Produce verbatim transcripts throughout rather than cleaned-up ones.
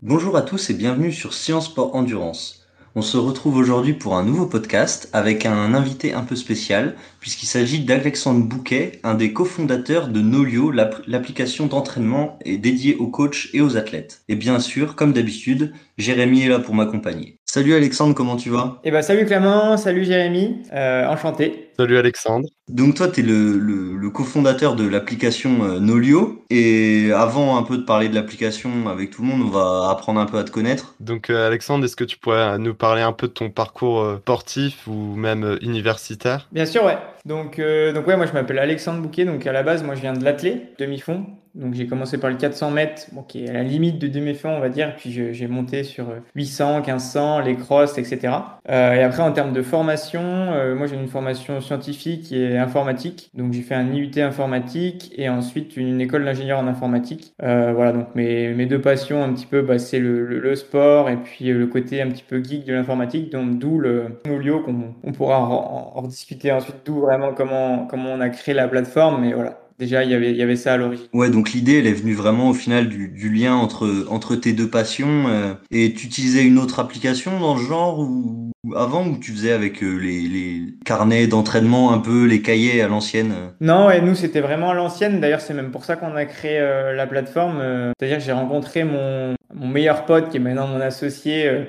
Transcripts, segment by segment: Bonjour à tous et bienvenue sur Science Sport Endurance. On se retrouve aujourd'hui pour un nouveau podcast avec un invité un peu spécial puisqu'il s'agit d'Alexandre Bouquet, un des cofondateurs de Nolio, l'application d'entraînement dédiée aux coachs et aux athlètes. Et bien sûr, comme d'habitude, Jérémy est là pour m'accompagner. Salut Alexandre, comment tu vas ? Eh ben, salut Clément, salut Jérémy, euh, enchanté. Salut Alexandre. Donc toi, tu es le, le, le cofondateur de l'application euh, Nolio. Et avant un peu de parler de l'application avec tout le monde, on va apprendre un peu à te connaître. Donc euh, Alexandre, est-ce que tu pourrais nous parler un peu de ton parcours euh, sportif ou même euh, universitaire ? Bien sûr, ouais. Donc, euh, donc ouais, moi je m'appelle Alexandre Bouquet, donc à la base, moi je viens de l'athlé, demi-fond. Donc j'ai commencé par le quatre cents mètres, bon, qui est à la limite de demi-fond, on va dire. Puis je, j'ai monté sur huit cents, mille cinq cents, les crosses, et cetera. Euh, et après, en termes de formation, euh, moi j'ai une formation scientifique et informatique. Donc j'ai fait un I U T informatique et ensuite une, une école d'ingénieur en informatique. Euh, voilà, donc mes, mes deux passions un petit peu, bah, c'est le, le, le sport et puis le côté un petit peu geek de l'informatique. Donc d'où le Nolio, qu'on on pourra en, en rediscuter ensuite, d'où vraiment comment, comment on a créé la plateforme. Mais voilà. Déjà, il y avait, il y avait ça à l'origine. Ouais, donc l'idée, elle est venue vraiment au final du, du lien entre, entre tes deux passions. Euh, et tu utilisais une autre application dans le genre ou avant, ou tu faisais avec euh, les, les carnets d'entraînement un peu, les cahiers à l'ancienne? Non, ouais, nous, c'était vraiment à l'ancienne. D'ailleurs, c'est même pour ça qu'on a créé euh, la plateforme. Euh, c'est-à-dire que j'ai rencontré mon, mon meilleur pote, qui est maintenant mon associé, euh,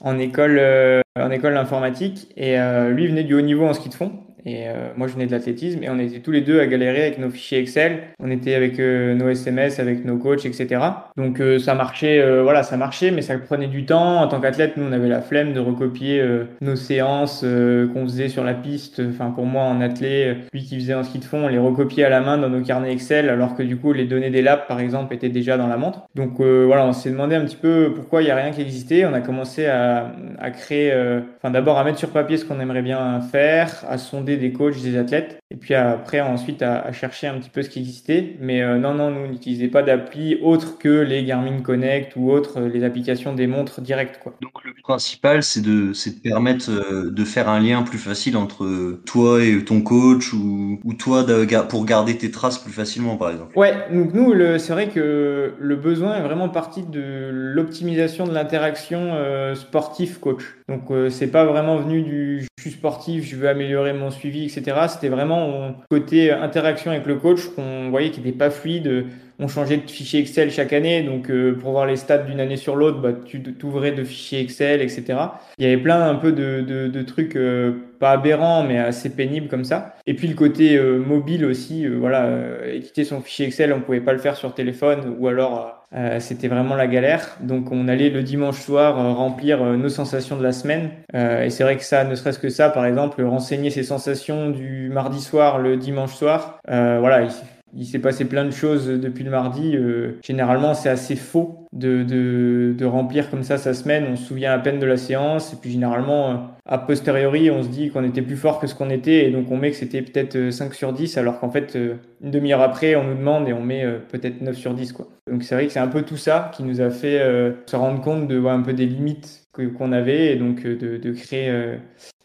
en école, euh, en école informatique. Et euh, lui venait du haut niveau en ski de fond. Et euh, moi, je venais de l'athlétisme et on était tous les deux à galérer avec nos fichiers Excel. On était avec euh, nos S M S, avec nos coachs, et cetera. Donc, euh, ça marchait, euh, voilà, ça marchait, mais ça prenait du temps. En tant qu'athlète, nous, on avait la flemme de recopier euh, nos séances euh, qu'on faisait sur la piste. Enfin, pour moi, en athlète, lui qui faisait en ski de fond, on les recopiait à la main dans nos carnets Excel, alors que du coup, les données des labs, par exemple, étaient déjà dans la montre. Donc, euh, voilà, on s'est demandé un petit peu pourquoi il n'y a rien qui existait. On a commencé à, à créer, euh, enfin, d'abord à mettre sur papier ce qu'on aimerait bien faire, à sonder des coachs, des athlètes, et puis après ensuite à, à chercher un petit peu ce qui existait. Mais euh, non, non, nous n'utilisons pas d'appli autre que les Garmin Connect ou autres, les applications des montres directes, quoi. Donc le principal, c'est de, c'est de permettre euh, de faire un lien plus facile entre toi et ton coach, ou, ou toi de, pour garder tes traces plus facilement, par exemple. Ouais, donc nous, le, c'est vrai que le besoin est vraiment parti de l'optimisation de l'interaction euh, sportif-coach. Donc euh, c'est pas vraiment venu du je suis sportif, je veux améliorer mon suivi, et cetera. C'était vraiment on, côté interaction avec le coach qu'on voyait qui n'était pas fluide. On changeait de fichier Excel chaque année, donc euh, pour voir les stats d'une année sur l'autre, bah, tu t'ouvrais de fichiers Excel, et cetera. Il y avait plein un peu de, de, de trucs euh, pas aberrants, mais assez pénibles comme ça. Et puis le côté euh, mobile aussi, euh, voilà, euh, éditer son fichier Excel, on pouvait pas le faire sur téléphone, ou alors euh, c'était vraiment la galère. Donc on allait le dimanche soir euh, remplir euh, nos sensations de la semaine. Euh, et c'est vrai que ça, ne serait-ce que ça, par exemple, renseigner ses sensations du mardi soir, le dimanche soir, euh, voilà. Ici. Il s'est passé plein de choses depuis le mardi. Euh, généralement, c'est assez faux de, de, de remplir comme ça sa semaine. On se souvient à peine de la séance. Et puis généralement, euh, a posteriori, on se dit qu'on était plus fort que ce qu'on était. Et donc, on met que c'était peut-être cinq sur dix. Alors qu'en fait, euh, une demi-heure après, on nous demande et on met euh, peut-être neuf sur dix, quoi. Donc, c'est vrai que c'est un peu tout ça qui nous a fait euh, se rendre compte de ouais, un peu des limites que, qu'on avait. Et donc, euh, de, de créer euh,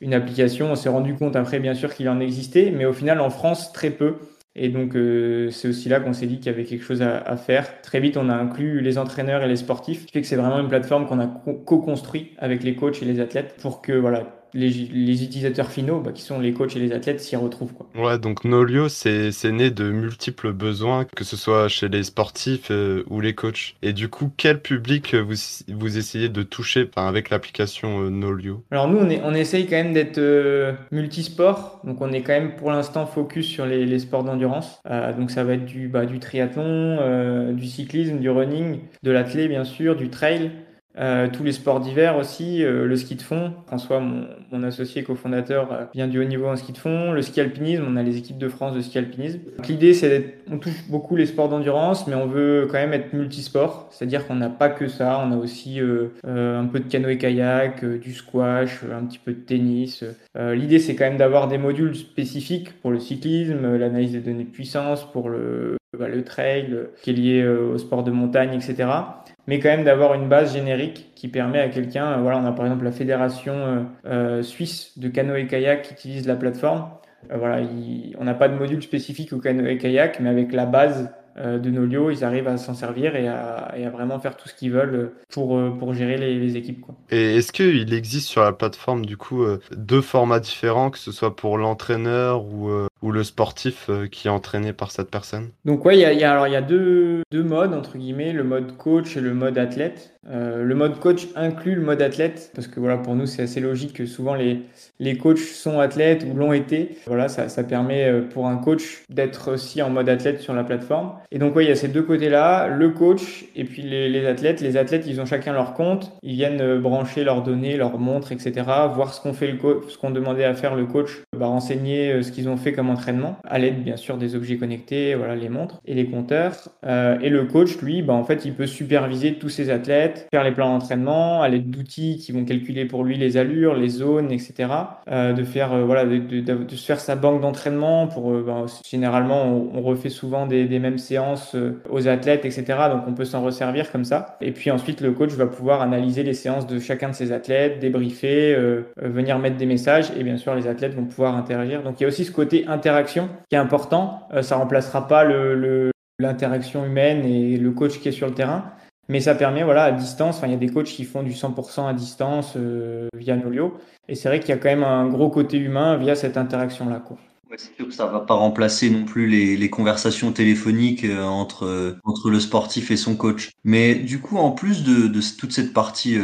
une application. On s'est rendu compte après, bien sûr, qu'il en existait. Mais au final, en France, très peu. Et donc, euh, c'est aussi là qu'on s'est dit qu'il y avait quelque chose à, à faire. Très vite, on a inclus les entraîneurs et les sportifs. Ce qui fait que c'est vraiment une plateforme qu'on a co- co-construit avec les coachs et les athlètes pour que, voilà, Les, les utilisateurs finaux, bah, qui sont les coachs et les athlètes, s'y retrouvent, quoi. Ouais, donc Nolio, c'est, c'est né de multiples besoins, que ce soit chez les sportifs euh, ou les coachs. Et du coup, quel public vous, vous essayez de toucher bah, avec l'application euh, Nolio ? Alors nous, on, est, on essaye quand même d'être euh, multisport. Donc on est quand même pour l'instant focus sur les, les sports d'endurance. Euh, donc ça va être du, bah, du triathlon, euh, du cyclisme, du running, de l'athlé bien sûr, du trail. Euh, tous les sports d'hiver aussi, euh, le ski de fond. François, mon, mon associé cofondateur, euh, vient du haut niveau en ski de fond. Le ski alpinisme, on a les équipes de France de ski alpinisme. Donc, l'idée, c'est d'être, on touche beaucoup les sports d'endurance, mais on veut quand même être multisport. C'est-à-dire qu'on n'a pas que ça. On a aussi euh, euh, un peu de canoë-kayak, euh, du squash, euh, un petit peu de tennis. Euh, l'idée, c'est quand même d'avoir des modules spécifiques pour le cyclisme, euh, l'analyse des données de puissance, pour le, bah, le trail, euh, qui est lié euh, au sport de montagne, et cetera mais quand même d'avoir une base générique qui permet à quelqu'un, voilà, on a par exemple la fédération euh, euh, suisse de canoë-kayak qui utilise la plateforme, euh, voilà, il, on n'a pas de module spécifique au canoë-kayak, mais avec la base euh, de Nolio, ils arrivent à s'en servir et à, et à vraiment faire tout ce qu'ils veulent pour, pour gérer les, les équipes, quoi. Et est-ce qu'il existe sur la plateforme, du coup, euh, deux formats différents, que ce soit pour l'entraîneur ou, euh, ou le sportif euh, qui est entraîné par cette personne? Donc ouais, il y a, y a, alors, y a deux, deux modes, entre guillemets, le mode coach et le mode athlète. Euh, le mode coach inclut le mode athlète, parce que voilà, pour nous, c'est assez logique que souvent les, les coachs sont athlètes ou l'ont été. Voilà, ça, ça permet pour un coach d'être aussi en mode athlète sur la plateforme. Et donc, ouais, il y a ces deux côtés-là, le coach et puis les, les athlètes. Les athlètes, ils ont chacun leur compte. Ils viennent brancher leurs données, leurs montres, et cetera, voir ce qu'on fait le co- ce qu'on demandait à faire le coach, bah, renseigner ce qu'ils ont fait comme entraînement, à l'aide, bien sûr, des objets connectés, voilà, les montres et les compteurs. Euh, et le coach, lui, bah, en fait, il peut superviser tous ces athlètes, faire les plans d'entraînement, à l'aide d'outils qui vont calculer pour lui les allures, les zones, et cetera, euh, de faire, euh, voilà, de, de, de, de se faire sa banque d'entraînement pour, euh, bah, généralement, on, on refait souvent des, des mêmes séances aux athlètes, et cetera. Donc, on peut s'en resservir comme ça. Et puis ensuite, le coach va pouvoir analyser les séances de chacun de ses athlètes, débriefer, euh, euh, venir mettre des messages. Et bien sûr, les athlètes vont pouvoir interagir. Donc, il y a aussi ce côté interaction qui est important. Euh, ça remplacera pas le, le, l'interaction humaine et le coach qui est sur le terrain. Mais ça permet, voilà, à distance, enfin, il y a des coachs qui font du cent pour cent à distance euh, via Nolio. Et c'est vrai qu'il y a quand même un gros côté humain via cette interaction-là, quoi. Ouais, c'est sûr que ça va pas remplacer non plus les, les conversations téléphoniques entre, entre le sportif et son coach. Mais du coup, en plus de, de toute cette partie euh,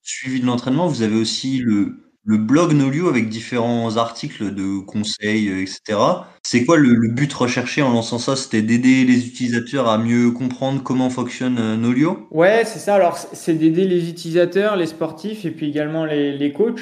suivi de l'entraînement, vous avez aussi le, le blog Nolio avec différents articles de conseils, et cetera. C'est quoi le, le but recherché en lançant ça? C'était d'aider les utilisateurs à mieux comprendre comment fonctionne Nolio? Ouais, c'est ça. Alors, c'est d'aider les utilisateurs, les sportifs et puis également les, les coachs.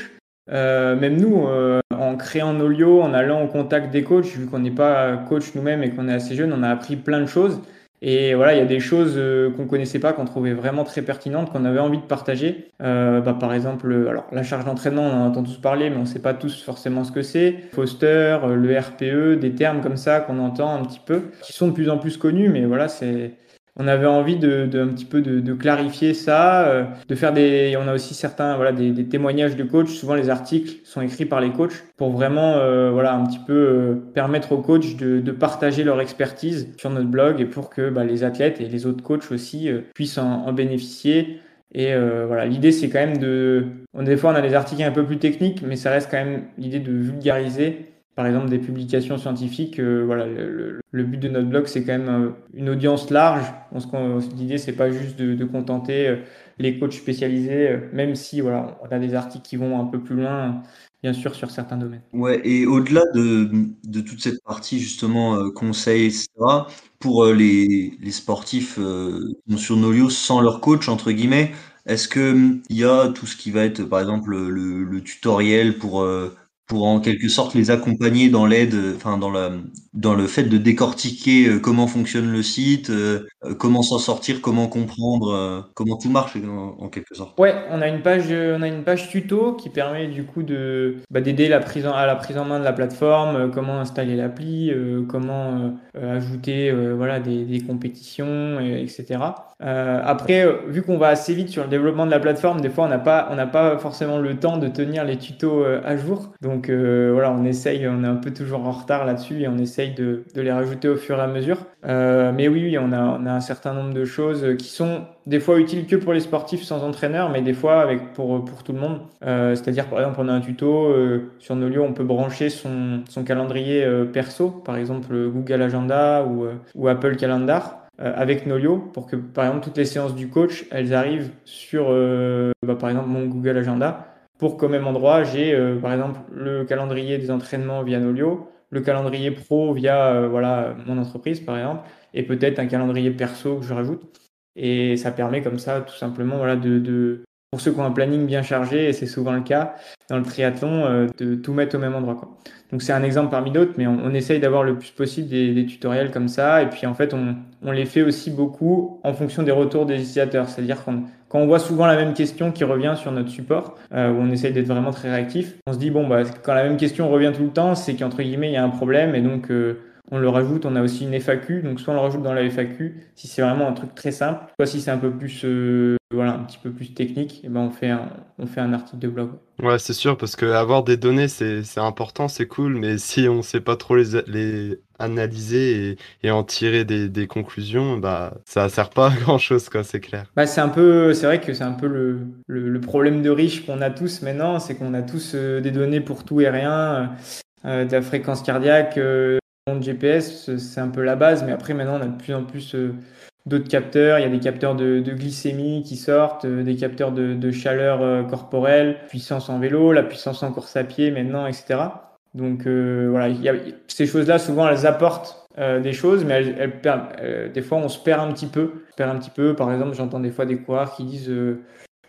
Euh, même nous, euh, en créant Nolio, en allant au contact des coachs, vu qu'on n'est pas coach nous-mêmes et qu'on est assez jeune, on a appris plein de choses. Et voilà, il y a des choses euh, qu'on connaissait pas, qu'on trouvait vraiment très pertinentes, qu'on avait envie de partager. Euh, bah, par exemple, alors la charge d'entraînement, on en entend tous parler, mais on sait pas tous forcément ce que c'est. Foster, euh, le R P E, des termes comme ça qu'on entend un petit peu, qui sont de plus en plus connus, mais voilà, c'est... On avait envie de, de un petit peu de, de clarifier ça, euh, de faire des. On a aussi certains, voilà, des, des témoignages de coachs. Souvent, les articles sont écrits par les coachs pour vraiment, euh, voilà, un petit peu euh, permettre aux coachs de, de partager leur expertise sur notre blog et pour que bah, les athlètes et les autres coachs aussi euh, puissent en, en bénéficier. Et euh, voilà, l'idée c'est quand même de. On, des fois, on a des articles un peu plus techniques, mais ça reste quand même l'idée de vulgariser. Par exemple, des publications scientifiques, euh, voilà, le, le, le but de notre blog, c'est quand même euh, une audience large. On se, on, l'idée, c'est pas juste de, de contenter euh, les coachs spécialisés, euh, même si voilà, on a des articles qui vont un peu plus loin, bien sûr, sur certains domaines. Ouais, et au-delà de, de toute cette partie, justement, euh, conseils, et cetera, pour euh, les, les sportifs euh, sur Nolio sans leur coach, entre guillemets, est-ce qu'il hum, y a tout ce qui va être, par exemple, le, le tutoriel pour... Euh, pour en quelque sorte les accompagner dans l'aide, enfin dans la dans le fait de décortiquer comment fonctionne le site, euh, comment s'en sortir, comment comprendre, euh, comment tout marche en, en quelque sorte. Ouais, on a une page, on a une page tuto qui permet du coup de bah, d'aider la prise en, à la prise en main de la plateforme, euh, comment installer l'appli, euh, comment euh, ajouter euh, voilà des, des compétitions, et, etc. Euh, après, vu qu'on va assez vite sur le développement de la plateforme, des fois on n'a pas on n'a pas forcément le temps de tenir les tutos euh, à jour. Donc, Donc euh, voilà, on essaye, on est un peu toujours en retard là-dessus et on essaye de, de les rajouter au fur et à mesure. Euh, mais oui, oui on, a, on a un certain nombre de choses qui sont des fois utiles que pour les sportifs sans entraîneur, mais des fois avec, pour, pour tout le monde. Euh, c'est-à-dire, par exemple, on a un tuto, euh, sur Nolio, on peut brancher son, son calendrier euh, perso, par exemple euh, Google Agenda ou, euh, ou Apple Calendar. Euh, avec Nolio pour que, par exemple, toutes les séances du coach, elles arrivent sur, euh, bah, par exemple, mon Google Agenda. Pour qu'au même endroit, j'ai euh, par exemple le calendrier des entraînements via Nolio, le calendrier pro via euh, voilà, mon entreprise par exemple, et peut-être un calendrier perso que je rajoute. Et ça permet comme ça tout simplement voilà, de, de... pour ceux qui ont un planning bien chargé, et c'est souvent le cas dans le triathlon, euh, de tout mettre au même endroit, quoi. Donc c'est un exemple parmi d'autres, mais on, on essaye d'avoir le plus possible des, des tutoriels comme ça. Et puis en fait, on, on les fait aussi beaucoup en fonction des retours des utilisateurs. C'est-à-dire qu'on quand on voit souvent la même question qui revient sur notre support, euh, où on essaye d'être vraiment très réactif, on se dit bon bah quand la même question revient tout le temps, c'est qu'entre guillemets il y a un problème et donc euh, on le rajoute. On a aussi une F A Q, donc soit on le rajoute dans la F A Q si c'est vraiment un truc très simple, soit si c'est un peu plus euh, voilà, un petit peu plus technique, et ben on fait un, on fait un article de blog. Ouais, c'est sûr, parce qu'avoir des données, c'est, c'est important, c'est cool, mais si on ne sait pas trop les, les analyser et, et en tirer des, des conclusions, bah, ça ne sert pas à grand-chose, quoi, c'est clair. Bah, c'est, un peu, c'est vrai que c'est un peu le, le, le problème de riche qu'on a tous maintenant, c'est qu'on a tous euh, des données pour tout et rien, euh, de la fréquence cardiaque, euh, de G P S, c'est un peu la base, mais après, maintenant, on a de plus en plus... Euh, d'autres capteurs, il y a des capteurs de, de glycémie qui sortent, euh, des capteurs de, de chaleur euh, corporelle, puissance en vélo, la puissance en course à pied maintenant, et cetera. Donc euh, voilà, il y a, ces choses-là, souvent, elles apportent euh, des choses, mais elles, elles, elles, euh, des fois, on se perd un petit peu. On se perd un petit peu. Par exemple, j'entends des fois des coureurs qui disent euh,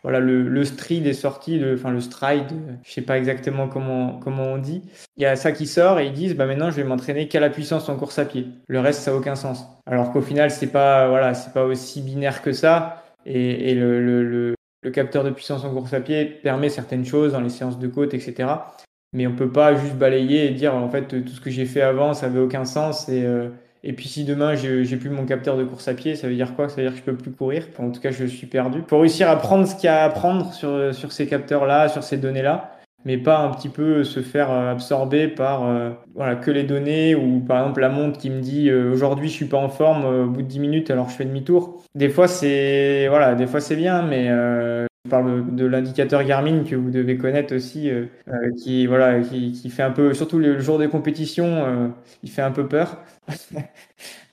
voilà, le, le Stryd est sorti, le, enfin le Stryd, euh, je sais pas exactement comment, comment on dit. Il y a ça qui sort et ils disent bah maintenant je vais m'entraîner qu'à la puissance en course à pied. Le reste ça a aucun sens. Alors qu'au final c'est pas voilà c'est pas aussi binaire que ça. Et, et le, le, le, le capteur de puissance en course à pied permet certaines choses dans les séances de côte, et cetera. Mais on peut pas juste balayer et dire en fait tout ce que j'ai fait avant ça avait aucun sens et euh, Et puis si demain j'ai, j'ai plus mon capteur de course à pied, ça veut dire quoi? Ça veut dire que je peux plus courir. En tout cas, je suis perdu. Faut réussir à prendre ce qu'il y a à prendre sur sur ces capteurs-là, sur ces données-là, mais pas un petit peu se faire absorber par euh, voilà que les données ou par exemple la montre qui me dit euh, aujourd'hui je suis pas en forme euh, au bout de dix minutes alors je fais demi-tour. Des fois c'est voilà, des fois c'est bien, mais euh, je parle de l'indicateur Garmin que vous devez connaître aussi, euh, euh, qui voilà, qui, qui fait un peu, surtout le jour des compétitions, euh, il fait un peu peur.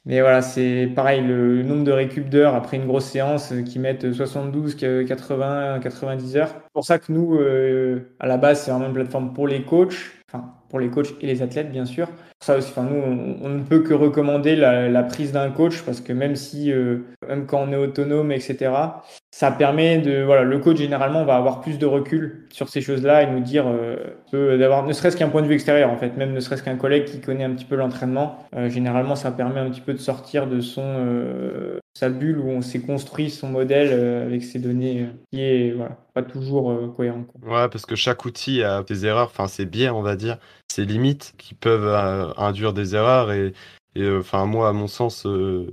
Mais voilà, c'est pareil, le nombre de récup d'heures après une grosse séance euh, qui mettent soixante-douze, quatre-vingts, quatre-vingt-dix heures. C'est pour ça que nous, euh, à la base, c'est vraiment une plateforme pour les coachs, enfin pour les coachs et les athlètes bien sûr. Ça aussi, enfin nous, on, on ne peut que recommander la, la prise d'un coach parce que même si, euh, même quand on est autonome, et cetera. Ça permet de voilà, le coach généralement va avoir plus de recul sur ces choses-là et nous dire euh, peu, d'avoir ne serait-ce qu'un point de vue extérieur en fait, même ne serait-ce qu'un collègue qui connaît un petit peu l'entraînement. Euh, généralement, ça permet un petit peu de sortir de son euh, sa bulle où on s'est construit son modèle euh, avec ses données euh, qui est voilà pas toujours euh, cohérent, quoi. Ouais, parce que chaque outil a ses erreurs, enfin ses biais, on va dire, ses limites qui peuvent euh, induire des erreurs et et enfin euh, moi à mon sens, euh,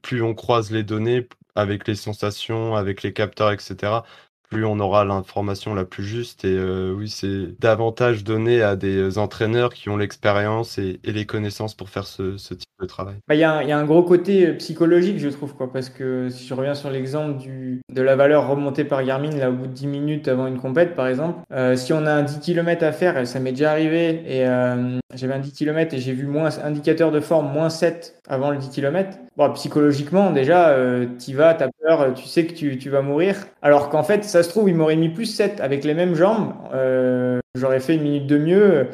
plus on croise les données avec les sensations, avec les capteurs, et cetera, plus on aura l'information la plus juste. Et euh, oui, c'est davantage donné à des entraîneurs qui ont l'expérience et, et les connaissances pour faire ce, ce type de travail. Bah, y a un, y a un gros côté psychologique, je trouve, quoi, parce que si je reviens sur l'exemple du, de la valeur remontée par Garmin là, au bout de dix minutes avant une compète, par exemple, euh, si on a un dix kilomètres à faire, ça m'est déjà arrivé, et euh, j'avais un dix kilomètres et j'ai vu moins indicateur de forme, moins sept avant le dix kilomètres, bon, psychologiquement, déjà, euh, t'y vas, t'as peur, tu sais que tu, tu vas mourir. Alors qu'en fait, ça se trouve, il m'aurait mis plus sept avec les mêmes jambes. Euh, j'aurais fait une minute de mieux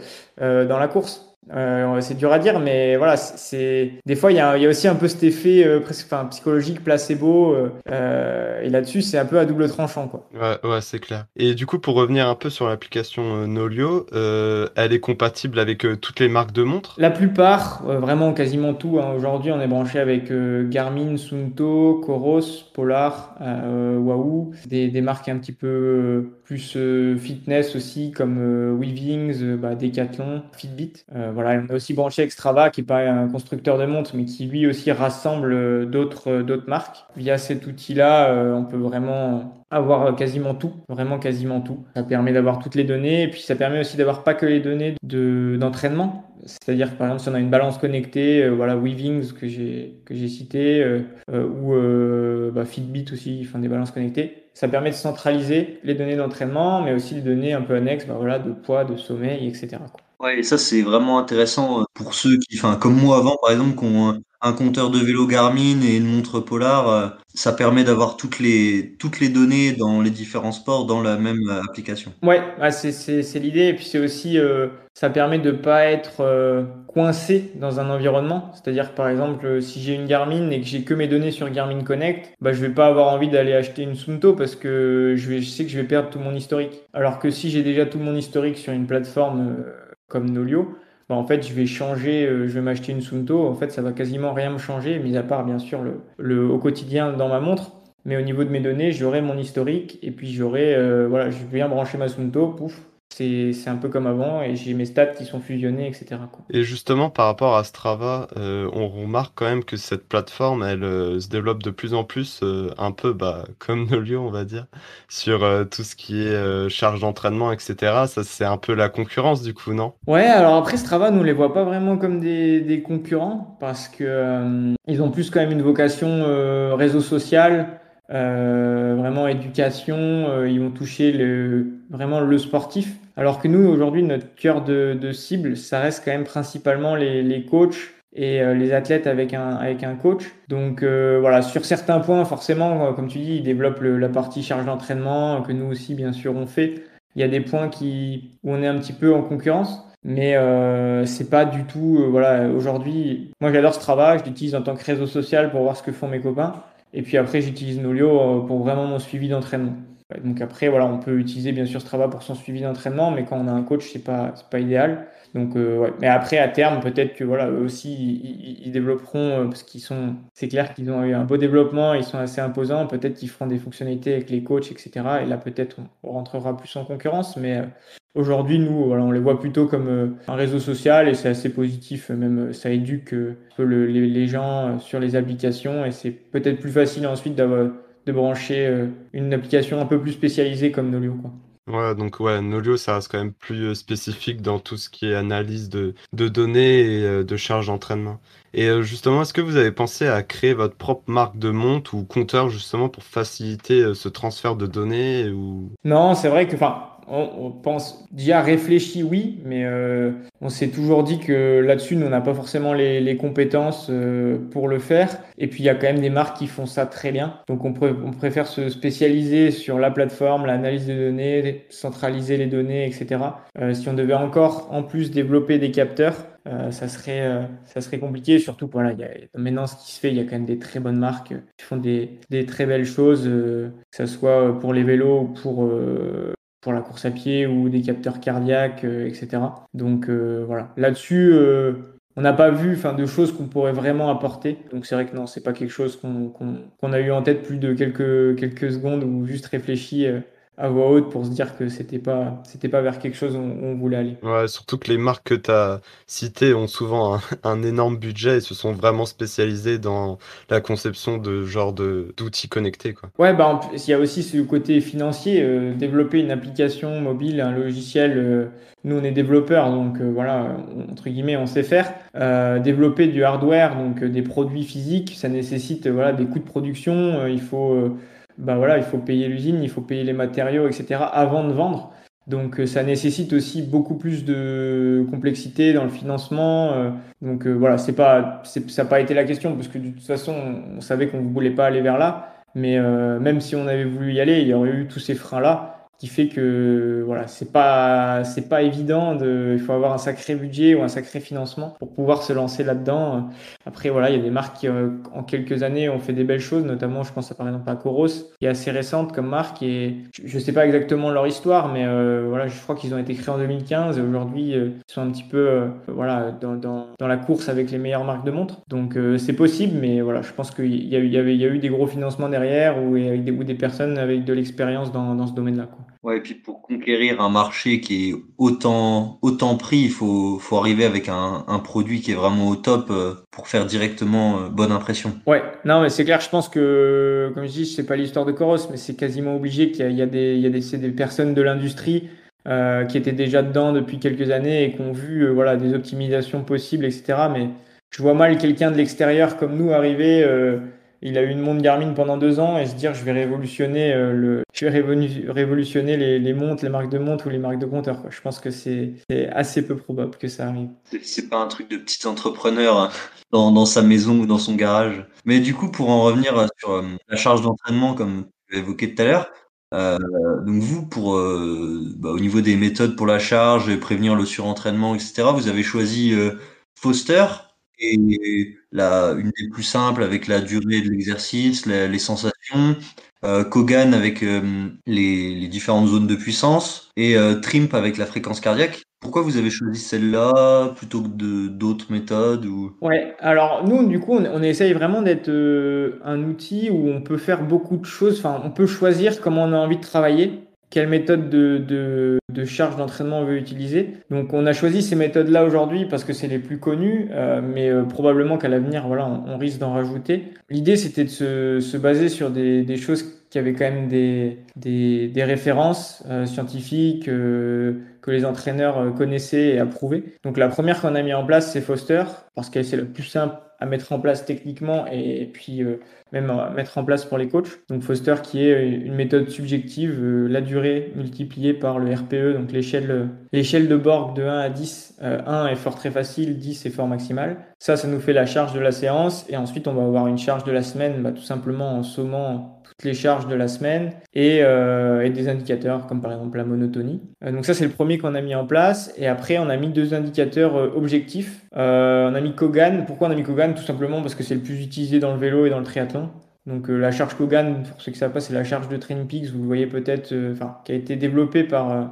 euh, dans la course. Euh, c'est dur à dire, mais voilà, c'est des fois il y a, il y a aussi un peu cet effet euh, presque, enfin, psychologique placebo euh, et là-dessus c'est un peu à double tranchant, quoi. Ouais, ouais, c'est clair. Et du coup, pour revenir un peu sur l'application euh, Nolio, euh, elle est compatible avec euh, toutes les marques de montres? La plupart, euh, vraiment quasiment tout. Hein. Aujourd'hui, on est branché avec euh, Garmin, Suunto, Coros, Polar, euh, Wahoo, des, des marques un petit peu euh, plus euh, fitness aussi comme euh, Withings, euh, bah, Decathlon, Fitbit. Euh, Voilà, on a aussi branché avec Strava, qui n'est pas un constructeur de montres, mais qui lui aussi rassemble d'autres, d'autres marques. Via cet outil-là, on peut vraiment avoir quasiment tout, vraiment quasiment tout. Ça permet d'avoir toutes les données, et puis ça permet aussi d'avoir pas que les données de, d'entraînement. C'est-à-dire, par exemple, si on a une balance connectée, euh, voilà, Withings que j'ai, que j'ai cité, euh, euh, ou euh, bah, Fitbit aussi, ils font des balances connectées. Ça permet de centraliser les données d'entraînement, mais aussi les données un peu annexes, bah, voilà, de poids, de sommeil, et cetera, quoi. Ouais, et ça, c'est vraiment intéressant pour ceux qui, enfin, comme moi avant, par exemple, qui ont un compteur de vélo Garmin et une montre Polar. Ça permet d'avoir toutes les, toutes les données dans les différents sports dans la même application. Ouais, c'est, c'est, c'est l'idée. Et puis, c'est aussi, euh, ça permet de ne pas être euh, coincé dans un environnement. C'est-à-dire que, par exemple, si j'ai une Garmin et que j'ai que mes données sur Garmin Connect, bah, je ne vais pas avoir envie d'aller acheter une Suunto parce que je, vais, je sais que je vais perdre tout mon historique. Alors que si j'ai déjà tout mon historique sur une plateforme... Euh, comme Nolio, bah en fait, je vais changer, euh, je vais m'acheter une Suunto. En fait, ça va quasiment rien me changer, mis à part, bien sûr, le, le, au quotidien dans ma montre. Mais au niveau de mes données, j'aurai mon historique et puis j'aurai, euh, voilà, je viens brancher ma Suunto, pouf, c'est c'est un peu comme avant et j'ai mes stats qui sont fusionnées, et cetera, quoi. Et justement, par rapport à Strava, euh, on remarque quand même que cette plateforme, elle euh, se développe de plus en plus, euh, un peu bah, comme Nolio, on va dire, sur euh, tout ce qui est euh, charge d'entraînement, et cetera. Ça, c'est un peu la concurrence du coup, non? Ouais, alors après, Strava, nous, on les voit pas vraiment comme des, des concurrents parce que euh, ils ont plus quand même une vocation euh, réseau social, euh, vraiment éducation, euh, ils vont toucher le, vraiment le sportif. Alors que nous, aujourd'hui, notre cœur de, de cible, ça reste quand même principalement les, les coachs et euh, les athlètes avec un, avec un coach. Donc euh, voilà, sur certains points, forcément, comme tu dis, ils développent le, la partie charge d'entraînement, que nous aussi, bien sûr, on fait. Il y a des points qui, où on est un petit peu en concurrence, mais euh, c'est pas du tout... Euh, voilà, aujourd'hui, moi, j'adore ce travail, je l'utilise en tant que réseau social pour voir ce que font mes copains. Et puis après, j'utilise Nolio pour vraiment mon suivi d'entraînement. Donc après, voilà, on peut utiliser bien sûr Strava pour son suivi d'entraînement, mais quand on a un coach, c'est pas, c'est pas idéal. Donc, euh, ouais. Mais après, à terme, peut-être que voilà, eux aussi, ils, ils développeront, euh, parce qu'ils sont, c'est clair qu'ils ont eu un beau développement, ils sont assez imposants. Peut-être qu'ils feront des fonctionnalités avec les coachs, et cetera. Et là, peut-être, on rentrera plus en concurrence. Mais euh, aujourd'hui, nous, voilà, on les voit plutôt comme euh, un réseau social et c'est assez positif. Même, ça éduque euh, un peu le, les, les gens euh, sur les applications et c'est peut-être plus facile ensuite d'avoir. De brancher une application un peu plus spécialisée comme Nolio, quoi. Ouais, donc ouais, Nolio, ça reste quand même plus spécifique dans tout ce qui est analyse de, de données et de charge d'entraînement. Et justement, est-ce que vous avez pensé à créer votre propre marque de montre ou compteur justement pour faciliter ce transfert de données ou... Non, c'est vrai que... Enfin... On pense déjà réfléchi, oui, mais euh, on s'est toujours dit que là-dessus, nous, on n'a pas forcément les, les compétences euh, pour le faire. Et puis, il y a quand même des marques qui font ça très bien. Donc, on, pr- on préfère se spécialiser sur la plateforme, l'analyse de données, centraliser les données, et cetera. Euh, si on devait encore, en plus, développer des capteurs, Euh, ça serait, euh, ça serait compliqué, surtout voilà, y a, maintenant ce qui se fait, il y a quand même des très bonnes marques euh, qui font des, des très belles choses, euh, que ce soit pour les vélos ou pour, euh, pour la course à pied ou des capteurs cardiaques, euh, et cetera. Donc euh, voilà, là-dessus, euh, on n'a pas vu de choses qu'on pourrait vraiment apporter. Donc c'est vrai que non, c'est pas quelque chose qu'on, qu'on, qu'on a eu en tête plus de quelques, quelques secondes ou juste réfléchi euh, à voix haute pour se dire que c'était pas c'était pas vers quelque chose où on voulait aller. Ouais, surtout que les marques que tu as citées ont souvent un, un énorme budget et se sont vraiment spécialisées dans la conception de genre de d'outils connectés, quoi. Ouais, bah il y a aussi ce côté financier, euh, développer une application mobile, un logiciel, euh, nous on est développeurs donc euh, voilà, entre guillemets, on sait faire, euh, développer du hardware, donc euh, des produits physiques, ça nécessite euh, voilà des coûts de production, euh, il faut euh, Bah voilà, il faut payer l'usine, il faut payer les matériaux, et cetera avant de vendre. Donc ça nécessite aussi beaucoup plus de complexité dans le financement. Donc voilà, c'est pas, c'est, ça n'a pas été la question parce que de toute façon, on savait qu'on ne voulait pas aller vers là. Mais euh, même si on avait voulu y aller, il y aurait eu tous ces freins-là qui fait que voilà, c'est pas, c'est pas évident. De, il faut avoir un sacré budget ou un sacré financement pour pouvoir se lancer là-dedans. Après, voilà, il y a des marques qui, euh, en quelques années, ont fait des belles choses. Notamment, je pense à, par exemple à Coros, qui est assez récente comme marque. Et je ne sais pas exactement leur histoire, mais euh, voilà, je crois qu'ils ont été créés en deux mille quinze. Et aujourd'hui, euh, ils sont un petit peu euh, voilà, dans, dans, dans la course avec les meilleures marques de montres. Donc, euh, c'est possible, mais voilà, je pense qu'il y a, il y avait, il y a eu des gros financements derrière ou, avec des, ou des personnes avec de l'expérience dans, dans ce domaine-là, quoi. Ouais, et puis pour conquérir un marché qui est autant, autant pris, il faut, faut arriver avec un, un produit qui est vraiment au top pour faire directement bonne impression. Ouais, non, mais c'est clair, je pense que, comme je dis, c'est pas l'histoire de Coros, mais c'est quasiment obligé qu'il y a, il y a des, il y a des, c'est des personnes de l'industrie euh, qui étaient déjà dedans depuis quelques années et qui ont vu euh, voilà, des optimisations possibles, et cetera. Mais je vois mal quelqu'un de l'extérieur comme nous arriver. Euh, Il a eu une montre Garmin pendant deux ans et se dire je vais révolutionner le, je vais révolu- révolutionner les, les montres, les marques de montres ou les marques de compteurs, quoi. Je pense que c'est, c'est assez peu probable que ça arrive. C'est, c'est pas un truc de petit entrepreneur hein, dans, dans sa maison ou dans son garage. Mais du coup, pour en revenir sur euh, la charge d'entraînement comme tu l'as évoqué tout à l'heure, euh, donc vous pour euh, bah, au niveau des méthodes pour la charge, prévenir le surentraînement, et cetera. Vous avez choisi euh, Foster. Et la, une des plus simples avec la durée de l'exercice, la, les sensations, euh, Coggan avec euh, les, les différentes zones de puissance et euh, Trimp avec la fréquence cardiaque. Pourquoi vous avez choisi celle-là plutôt que de, d'autres méthodes ou... Ouais, alors nous, du coup, on, on essaye vraiment d'être euh, un outil où on peut faire beaucoup de choses. Enfin, on peut choisir comment on a envie de travailler. quelle méthode de, de, de charge d'entraînement on veut utiliser. Donc on a choisi ces méthodes-là aujourd'hui parce que c'est les plus connues, euh, mais euh, probablement qu'à l'avenir, voilà, on, on risque d'en rajouter. L'idée, c'était de se, se baser sur des, des choses qui avaient quand même des, des, des références euh, scientifiques euh, que les entraîneurs connaissaient et approuvaient. Donc la première qu'on a mis en place, c'est Foster, parce que c'est le plus simple à mettre en place techniquement et puis euh, même à mettre en place pour les coachs. Donc Foster, qui est une méthode subjective, euh, la durée multipliée par le R P E, donc l'échelle l'échelle de Borg de un à dix. Euh, un est fort très facile, dix est fort maximal. Ça, ça nous fait la charge de la séance et ensuite on va avoir une charge de la semaine, bah, tout simplement en sommant toutes les charges de la semaine et, euh, et des indicateurs comme par exemple la monotonie. Euh, donc ça, c'est le premier qu'on a mis en place, et après on a mis deux indicateurs euh, objectifs. Euh, on a mis Coggan. Pourquoi on a mis Coggan? Tout simplement parce que c'est le plus utilisé dans le vélo et dans le triathlon. Donc euh, la charge Coggan, pour ceux qui ne savent pas, c'est la charge de Training Peaks, vous le voyez peut-être, euh, enfin, qui a été développée par, euh,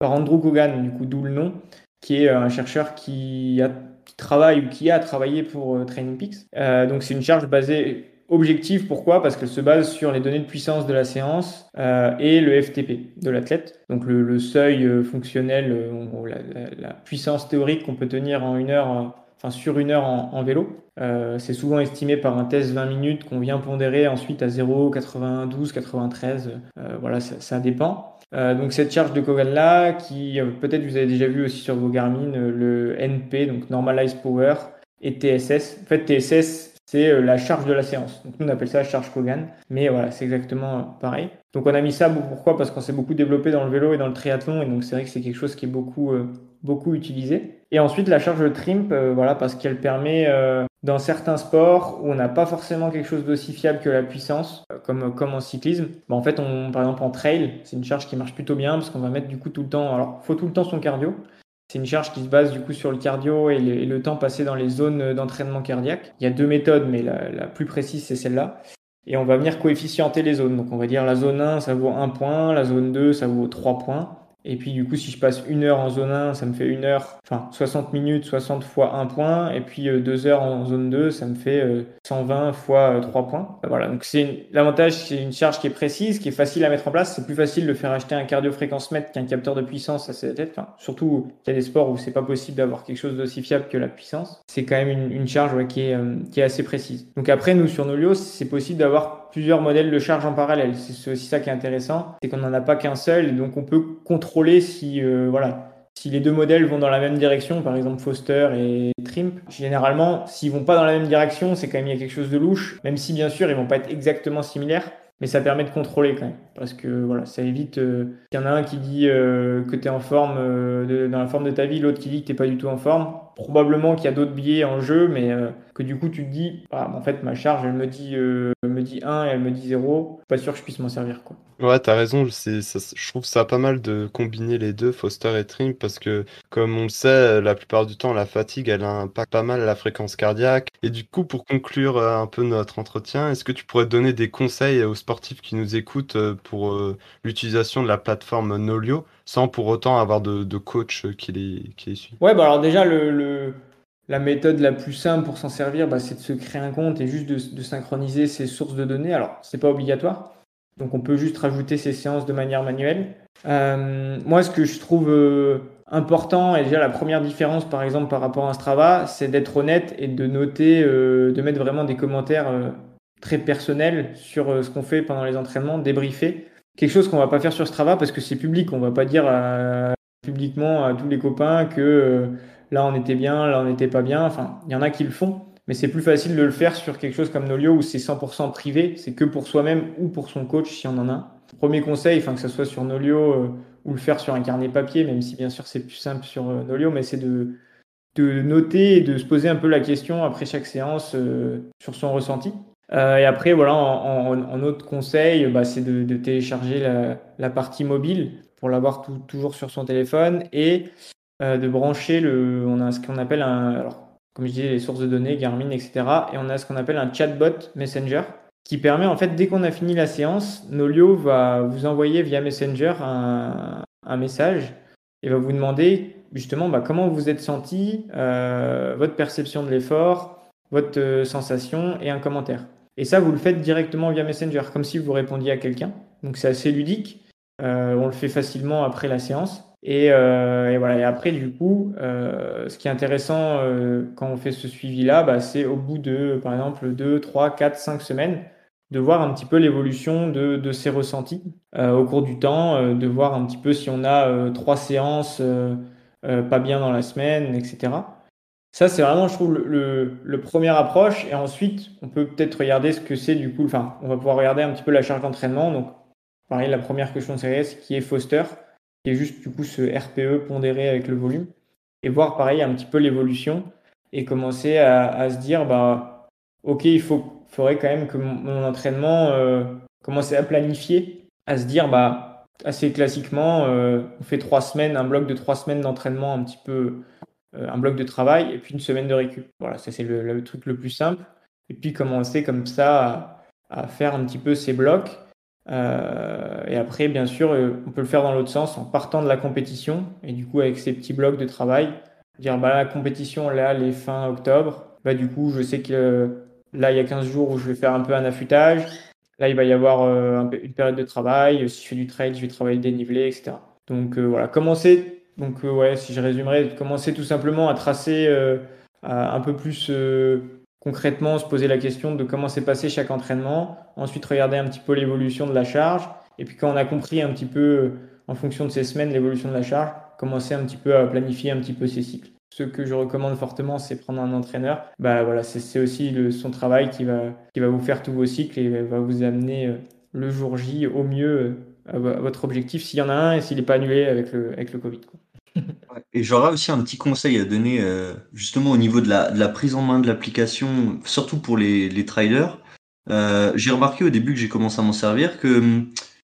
par Andrew Coggan, du coup d'où le nom, qui est euh, un chercheur qui, a, qui travaille ou qui a travaillé pour euh, Training Peaks. Euh, donc c'est une charge basée objective. Pourquoi? Parce qu'elle se base sur les données de puissance de la séance euh, et le F T P de l'athlète. Donc le, le seuil euh, fonctionnel, euh, la, la, la puissance théorique qu'on peut tenir en une heure, euh, enfin sur une heure en, en vélo. Euh, c'est souvent estimé par un test vingt minutes qu'on vient pondérer ensuite à zéro, quatre-vingt-douze, quatre-vingt-treize. Euh, voilà, ça, ça dépend. Euh, donc cette charge de Coggan là, qui euh, peut-être vous avez déjà vu aussi sur vos Garmin, euh, le N P, donc Normalized Power, et T S S. En fait, T S S, c'est la charge de la séance. Donc nous, on appelle ça charge Coggan, mais voilà, c'est exactement pareil. Donc on a mis ça, pourquoi? Parce qu'on s'est beaucoup développé dans le vélo et dans le triathlon, et donc c'est vrai que c'est quelque chose qui est beaucoup, euh, beaucoup utilisé. Et ensuite, la charge Trimp, euh, voilà, parce qu'elle permet, euh, dans certains sports où on n'a pas forcément quelque chose d'aussi fiable que la puissance, euh, comme, comme en cyclisme, bah, en fait, on, par exemple en trail, c'est une charge qui marche plutôt bien, parce qu'on va mettre du coup tout le temps, alors il faut tout le temps son cardio. C'est une charge qui se base du coup sur le cardio et le, et le temps passé dans les zones d'entraînement cardiaque. Il y a deux méthodes, mais la, la plus précise, c'est celle-là. Et on va venir coefficienter les zones. Donc on va dire la zone un, ça vaut un point, la zone deux, ça vaut trois points. Et puis du coup, si je passe une heure en zone un, ça me fait une heure, enfin soixante minutes, soixante fois un point. Et puis euh, deux heures en zone deux, ça me fait euh, cent vingt fois trois points. Voilà, donc c'est une... l'avantage, c'est une charge qui est précise, qui est facile à mettre en place. C'est plus facile de faire acheter un cardio-fréquence-mètre qu'un capteur de puissance à sa tête. Enfin, surtout, il y a des sports où c'est pas possible d'avoir quelque chose d'aussi fiable que la puissance. C'est quand même une, une charge ouais, qui est, euh, qui est assez précise. Donc après, nous, sur Nolio, c'est possible d'avoir plusieurs modèles de charge en parallèle. C'est aussi ça qui est intéressant, c'est qu'on n'en a pas qu'un seul, et donc on peut contrôler si euh, voilà si les deux modèles vont dans la même direction, par exemple Foster et Trimp. Généralement, s'ils vont pas dans la même direction, c'est quand même il y a quelque chose de louche, même si bien sûr ils vont pas être exactement similaires, mais ça permet de contrôler quand même, parce que voilà, ça évite euh, qu'il y en a un qui dit euh, que tu es en forme euh, de, dans la forme de ta vie, l'autre qui dit que t'es pas du tout en forme. Probablement qu'il y a d'autres biais en jeu, mais euh, que du coup tu te dis ah, en fait ma charge elle me dit euh, elle me dit un et elle me dit zéro, pas sûr que je puisse m'en servir quoi. Ouais, t'as raison, c'est, ça, je trouve ça pas mal de combiner les deux, Foster et Trimp, parce que comme on le sait, la plupart du temps la fatigue elle a un impact pas mal à la fréquence cardiaque. Et du coup, pour conclure euh, un peu notre entretien, est-ce que tu pourrais donner des conseils aux sportifs qui nous écoutent euh, pour euh, l'utilisation de la plateforme Nolio, sans pour autant avoir de, de coach qui les, qui les suit? Ouais, bah alors déjà le, le... la méthode la plus simple pour s'en servir, bah, c'est de se créer un compte et juste de, de synchroniser ses sources de données. Alors c'est pas obligatoire. Donc on peut juste rajouter ces séances de manière manuelle. Euh, moi, ce que je trouve euh, important, et déjà la première différence par exemple par rapport à Strava, c'est d'être honnête et de noter, euh, de mettre vraiment des commentaires euh, très personnels sur euh, ce qu'on fait pendant les entraînements, débriefer. Quelque chose qu'on va pas faire sur Strava parce que c'est public, on va pas dire à, publiquement à tous les copains que euh, là on était bien, là on n'était pas bien. Enfin, il y en a qui le font. Mais c'est plus facile de le faire sur quelque chose comme Nolio où c'est cent pour cent privé, c'est que pour soi-même ou pour son coach si on en a un. Premier conseil, enfin que ce soit sur Nolio euh, ou le faire sur un carnet papier, même si bien sûr c'est plus simple sur euh, Nolio, mais c'est de, de noter et de se poser un peu la question après chaque séance euh, sur son ressenti. Euh, et après, voilà, en, en, en autre conseil, bah, c'est de, de télécharger la, la partie mobile pour l'avoir tout, toujours sur son téléphone et euh, de brancher le, on a ce qu'on appelle un... Alors, comme je disais, les sources de données, Garmin, et cetera. Et on a ce qu'on appelle un chatbot Messenger qui permet, en fait, dès qu'on a fini la séance, Nolio va vous envoyer via Messenger un, un message et va vous demander justement bah, comment vous êtes senti, euh, votre perception de l'effort, votre euh, sensation et un commentaire. Et ça, vous le faites directement via Messenger, comme si vous répondiez à quelqu'un. Donc, c'est assez ludique. Euh, on le fait facilement après la séance. Et, euh, et voilà. Et après, du coup, euh, ce qui est intéressant euh, quand on fait ce suivi-là, bah, c'est au bout de, par exemple, deux, trois, quatre, cinq semaines, de voir un petit peu l'évolution de, de ces ressentis euh, au cours du temps, euh, de voir un petit peu si on a euh, trois séances euh, euh, pas bien dans la semaine, et cetera. Ça, c'est vraiment, je trouve, le, le, le première approche. Et ensuite, on peut peut-être regarder ce que c'est du coup. Enfin, on va pouvoir regarder un petit peu la charge d'entraînement. Donc, pareil, la première que je conseillerais, c'est qui est Foster, qui est juste du coup ce R P E pondéré avec le volume, et voir pareil un petit peu l'évolution et commencer à, à se dire, bah, ok, il faut faudrait quand même que mon entraînement euh, commence à planifier, à se dire bah, assez classiquement, euh, on fait trois semaines, un bloc de trois semaines d'entraînement, un petit peu, euh, un bloc de travail et puis une semaine de récup. Voilà, ça c'est le, le truc le plus simple. Et puis commencer comme ça à, à faire un petit peu ces blocs. Euh, et après, bien sûr, euh, on peut le faire dans l'autre sens en partant de la compétition et du coup avec ces petits blocs de travail, dire bah la compétition là, les fins octobre, bah du coup je sais que euh, là, il y a quinze jours où je vais faire un peu un affûtage. Là, il va y avoir euh, une période de travail. Si je fais du trail, je vais travailler le dénivelé, et cetera. Donc, euh, voilà. Commencez, donc, euh, ouais, si je résumerais, commencez tout simplement à tracer euh, à un peu plus euh, concrètement, se poser la question de comment s'est passé chaque entraînement. Ensuite, regarder un petit peu l'évolution de la charge. Et puis, quand on a compris un petit peu, euh, en fonction de ces semaines, l'évolution de la charge, commencez un petit peu à planifier un petit peu ces cycles. Ce que je recommande fortement, c'est prendre un entraîneur. Bah voilà, c'est, c'est aussi le, son travail qui va, qui va vous faire tous vos cycles et va vous amener le jour J au mieux à votre objectif, s'il y en a un et s'il n'est pas annulé avec le, avec le Covid, quoi. Et j'aurais aussi un petit conseil à donner euh, justement au niveau de la, de la prise en main de l'application, surtout pour les, les trailers. Euh, j'ai remarqué au début que j'ai commencé à m'en servir que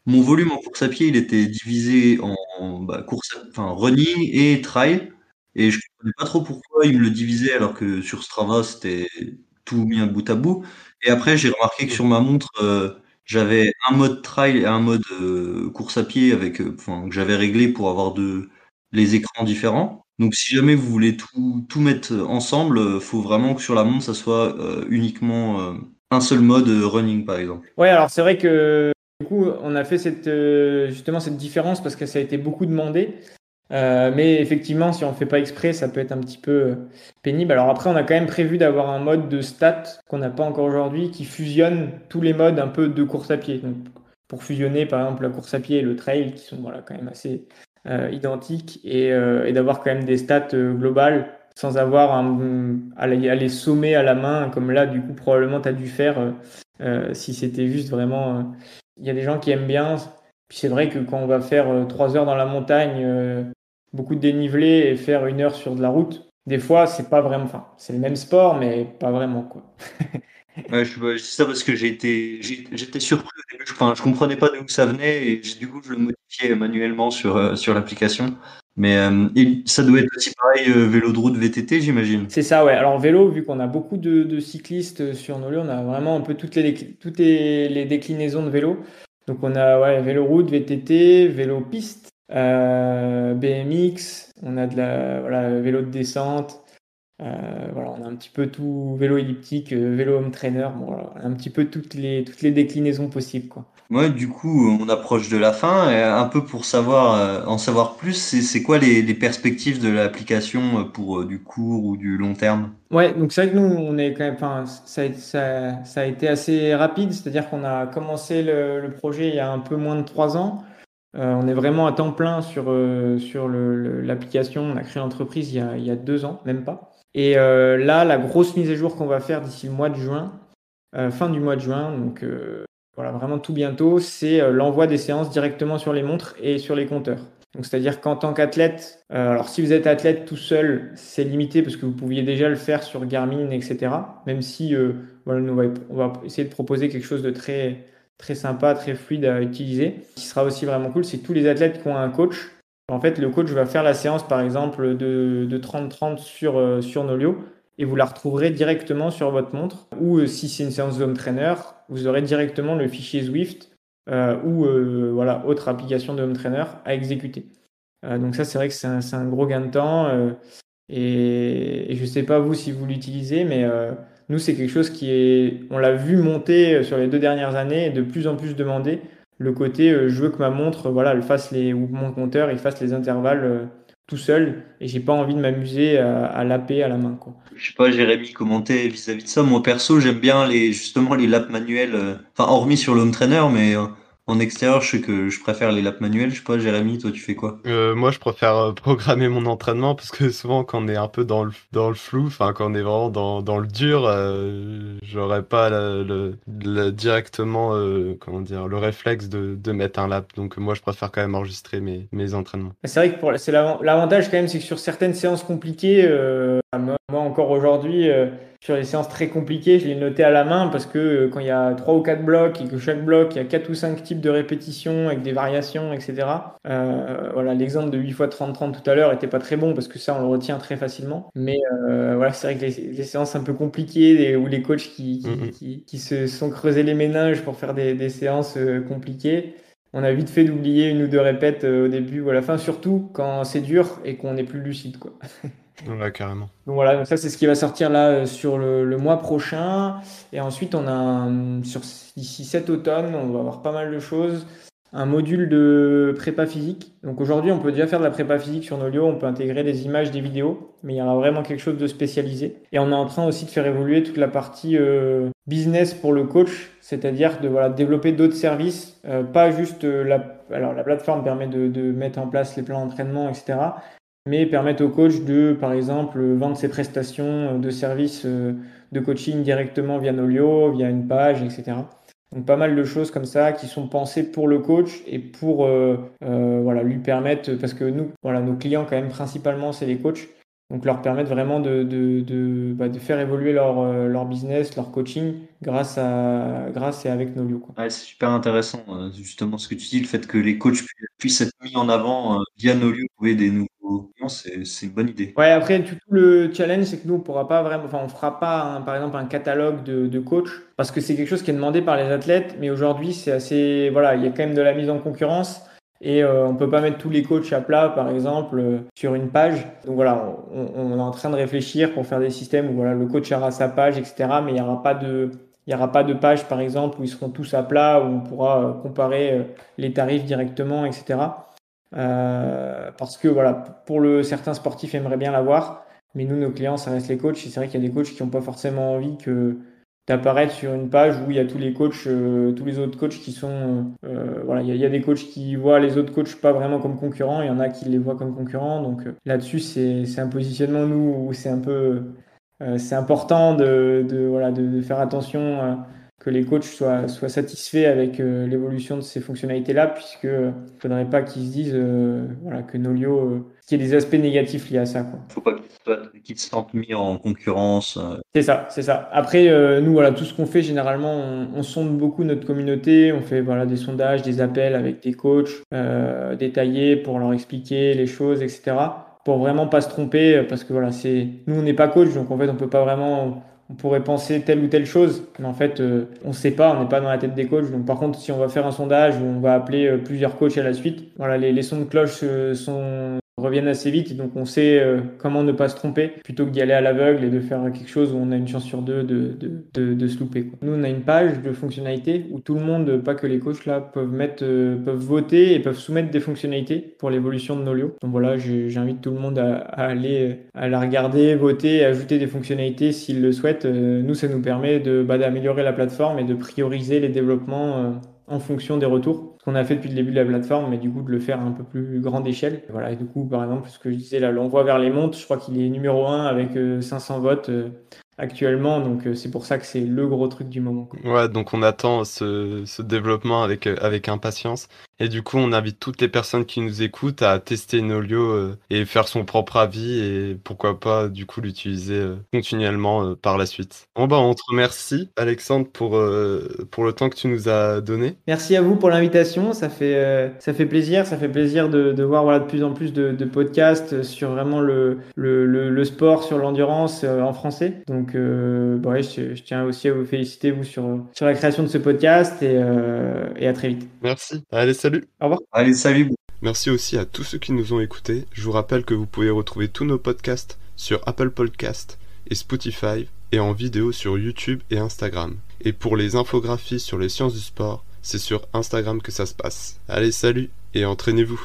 mon volume en course à pied, il était divisé en, en bah, course à, enfin, running et trail. Et je ne comprenais pas trop pourquoi ils me le divisaient alors que sur Strava, c'était tout mis bout à bout. Et après, j'ai remarqué que sur ma montre, euh, j'avais un mode trail et un mode euh, course à pied avec, euh, enfin, que j'avais réglé pour avoir de, les écrans différents. Donc, si jamais vous voulez tout, tout mettre ensemble, il euh, faut vraiment que sur la montre, ça soit euh, uniquement euh, un seul mode euh, running, par exemple. Oui, alors c'est vrai que du coup, on a fait cette, euh, justement cette différence parce que ça a été beaucoup demandé. Euh, mais effectivement, si on ne fait pas exprès, ça peut être un petit peu pénible. Alors après, on a quand même prévu d'avoir un mode de stats qu'on n'a pas encore aujourd'hui qui fusionne tous les modes un peu de course à pied. Donc, pour fusionner, par exemple, la course à pied et le trail qui sont voilà, quand même assez euh, identiques et, euh, et d'avoir quand même des stats euh, globales sans avoir un, à les sommer à la main comme là, du coup, probablement tu as dû faire euh, euh, si c'était juste vraiment... Euh... Il y a des gens qui aiment bien... Puis c'est vrai que quand on va faire trois heures dans la montagne, euh, beaucoup de dénivelé et faire une heure sur de la route, des fois c'est pas vraiment. Enfin, c'est le même sport, mais pas vraiment quoi. Ouais, je, je dis ça parce que j'ai été, j'ai, j'étais surpris au début. Enfin, je comprenais pas d'où ça venait et du coup je le modifiais manuellement sur euh, sur l'application. Mais euh, ça doit être aussi pareil euh, vélo de route, V T T, j'imagine. C'est ça, ouais. Alors vélo, vu qu'on a beaucoup de, de cyclistes sur Nolio, on a vraiment un peu toutes les toutes les, les déclinaisons de vélo. Donc on a ouais, vélo route, V T T, vélo piste, euh, B M X, on a de la voilà, vélo de descente, euh, voilà, on a un petit peu tout, vélo elliptique, euh, vélo home trainer, bon, voilà, on a un petit peu toutes les toutes les déclinaisons possibles, quoi. Ouais, du coup on approche de la fin, et un peu pour savoir euh, en savoir plus, c'est, c'est quoi les, les perspectives de l'application pour euh, du court ou du long terme? Ouais, donc c'est vrai que nous on est quand même, enfin ça, ça, ça a été assez rapide, c'est-à-dire qu'on a commencé le, le projet il y a un peu moins de trois ans. Euh, on est vraiment à temps plein sur euh, sur le, le, l'application. On a créé l'entreprise il y a il y a deux ans, même pas. Et euh, là, la grosse mise à jour qu'on va faire d'ici le mois de juin, euh, fin du mois de juin, donc euh, voilà, vraiment tout bientôt, c'est euh, l'envoi des séances directement sur les montres et sur les compteurs. Donc c'est-à-dire qu'en tant qu'athlète, euh, alors si vous êtes athlète tout seul, c'est limité parce que vous pouviez déjà le faire sur Garmin, et cetera. Même si euh, voilà, nous, on va essayer de proposer quelque chose de très très sympa, très fluide à utiliser. Ce qui sera aussi vraiment cool, c'est tous les athlètes qui ont un coach. En fait, le coach va faire la séance, par exemple, de, de trente trente sur, euh, sur Nolio et vous la retrouverez directement sur votre montre. Ou euh, si c'est une séance home trainer, vous aurez directement le fichier Zwift Euh, ou euh, voilà, autre application de home trainer à exécuter. Euh, donc ça, c'est vrai que c'est un, c'est un gros gain de temps. Euh, et, et je ne sais pas vous si vous l'utilisez, mais euh, nous, c'est quelque chose qui est... On l'a vu monter sur les deux dernières années et de plus en plus demandé le côté euh, je veux que ma montre, voilà, elle fasse les, ou mon compteur, il fasse les intervalles euh, tout seul, et j'ai pas envie de m'amuser à, à laper à la main, quoi. Je sais pas, Jérémy, commenter vis-à-vis de ça. Moi perso, j'aime bien les justement les laps manuels, euh, enfin hormis sur l'home trainer, mais euh, en extérieur, je sais que je préfère les laps manuels. Je sais pas, Jérémy, toi tu fais quoi? euh, Moi, je préfère programmer mon entraînement parce que souvent, quand on est un peu dans le dans le flou, enfin quand on est vraiment dans dans le dur, euh, j'aurais pas la, la, la, directement euh, comment dire le réflexe de de mettre un lap. Donc moi, je préfère quand même enregistrer mes mes entraînements. C'est vrai que pour c'est l'avant, l'avantage quand même, c'est que sur certaines séances compliquées, euh, moi encore aujourd'hui. Euh, Sur les séances très compliquées, je les notais à la main parce que euh, quand il y a trois ou quatre blocs et que chaque bloc, il y a quatre ou cinq types de répétitions avec des variations, et cetera. Euh, voilà, l'exemple de huit fois trente trente tout à l'heure était pas très bon parce que ça, on le retient très facilement. Mais euh, voilà, c'est vrai que les, les séances un peu compliquées les, où les coachs qui, qui, mmh. qui, qui se sont creusés les méninges pour faire des, des séances euh, compliquées, on a vite fait d'oublier une ou deux répètes euh, au début ou à la fin, surtout quand c'est dur et qu'on est plus lucide, quoi. Ouais, carrément. Donc voilà, donc ça c'est ce qui va sortir là euh, sur le, le mois prochain. Et ensuite, on a un, sur ici cet automne, on va avoir pas mal de choses. Un module de prépa physique. Donc aujourd'hui, on peut déjà faire de la prépa physique sur Nolio, on peut intégrer des images, des vidéos, mais il y aura vraiment quelque chose de spécialisé. Et on est en train aussi de faire évoluer toute la partie euh, business pour le coach, c'est-à-dire de voilà, développer d'autres services, euh, pas juste euh, la. Alors la plateforme permet de, de mettre en place les plans d'entraînement, et cetera. Mais permettre au coach de, par exemple, vendre ses prestations de services de coaching directement via Nolio, via une page, et cetera. Donc pas mal de choses comme ça qui sont pensées pour le coach et pour euh, euh, voilà, lui permettre, parce que nous, voilà, nos clients quand même principalement, c'est les coachs, donc leur permettre vraiment de, de, de, bah, de faire évoluer leur, leur business, leur coaching grâce, à, grâce et avec Nolio, quoi. Ouais, c'est super intéressant, justement, ce que tu dis, le fait que les coachs pu- puissent être mis en avant via Nolio, trouver des nouveaux. Non, c'est, c'est une bonne idée. Ouais, après, tout le challenge, c'est que nous, on pourra pas vraiment, enfin, on fera pas, un, par exemple, un catalogue de, de coach parce que c'est quelque chose qui est demandé par les athlètes. Mais aujourd'hui, c'est assez, voilà, il y a quand même de la mise en concurrence et euh, on peut pas mettre tous les coachs à plat, par exemple, euh, sur une page. Donc voilà, on, on est en train de réfléchir pour faire des systèmes où voilà, le coach aura sa page, et cetera. Mais il y aura pas de Il n'y aura pas de page, par exemple, où ils seront tous à plat, où on pourra euh, comparer euh, les tarifs directement, et cetera. Euh, parce que voilà, pour le certains sportifs aimeraient bien l'avoir, mais nous, nos clients, ça reste les coachs. Et c'est vrai qu'il y a des coachs qui n'ont pas forcément envie que d'apparaître sur une page où il y a tous les coachs, euh, tous les autres coachs qui sont. Euh, voilà, il y, y a des coachs qui voient les autres coachs pas vraiment comme concurrents, il y en a qui les voient comme concurrents. Donc euh, là-dessus, c'est, c'est un positionnement, nous, où c'est un peu. Euh, c'est important de, de, voilà, de, de faire attention. Euh, que les coachs soient, soient satisfaits avec euh, l'évolution de ces fonctionnalités-là, puisque euh, faudrait pas qu'ils se disent euh, voilà, que Nolio, euh, qu'il y ait des aspects négatifs liés à ça, quoi. Faut pas qu'ils se sentent mis en concurrence. Euh. C'est ça, c'est ça. Après, euh, nous, voilà, tout ce qu'on fait, généralement, on, on sonde beaucoup notre communauté, on fait voilà, des sondages, des appels avec des coachs euh, détaillés pour leur expliquer les choses, et cetera, pour vraiment pas se tromper, parce que voilà, c'est... nous, on n'est pas coach, donc en fait, on peut pas vraiment... On pourrait penser telle ou telle chose, mais en fait, euh, on ne sait pas, on n'est pas dans la tête des coachs. Donc, par contre, si on va faire un sondage où on va appeler euh, plusieurs coachs à la suite, voilà, les, les sons de cloche euh, sont, reviennent assez vite, et donc on sait euh, comment ne pas se tromper plutôt que d'y aller à l'aveugle et de faire quelque chose où on a une chance sur deux de, de, de, de se louper, quoi. Nous, on a une page de fonctionnalités où tout le monde, pas que les coachs là, peuvent mettre, euh, peuvent voter et peuvent soumettre des fonctionnalités pour l'évolution de Nolio. Donc voilà, je, j'invite tout le monde à, à aller à la regarder, voter, ajouter des fonctionnalités s'ils le souhaitent. Nous, ça nous permet de, bah, d'améliorer la plateforme et de prioriser les développements euh, en fonction des retours. Ce qu'on a fait depuis le début de la plateforme, mais du coup, de le faire à un peu plus grande échelle. Voilà, et du coup, par exemple, ce que je disais là, l'envoi vers les montres, je crois qu'il est numéro un avec euh, cinq cents votes euh, actuellement. Donc, euh, c'est pour ça que c'est le gros truc du moment, quoi. Ouais, donc on attend ce, ce développement avec, euh, avec impatience. Et du coup, on invite toutes les personnes qui nous écoutent à tester Nolio euh, et faire son propre avis et pourquoi pas, du coup, l'utiliser euh, continuellement euh, par la suite. Bon, bah, on te remercie, Alexandre, pour, euh, pour le temps que tu nous as donné. Merci à vous pour l'invitation. Ça fait, euh, ça fait plaisir. Ça fait plaisir de, de voir voilà, de plus en plus de, de podcasts sur vraiment le, le, le, le sport, sur l'endurance euh, en français. Donc, euh, bon, ouais, je, je tiens aussi à vous féliciter, vous, sur, sur la création de ce podcast et, euh, et à très vite. Merci. Allez, salut. Au revoir. Allez, salut. Merci aussi à tous ceux qui nous ont écoutés. Je vous rappelle que vous pouvez retrouver tous nos podcasts sur Apple Podcasts et Spotify et en vidéo sur YouTube et Instagram. Et pour les infographies sur les sciences du sport, c'est sur Instagram que ça se passe. Allez, salut et entraînez-vous.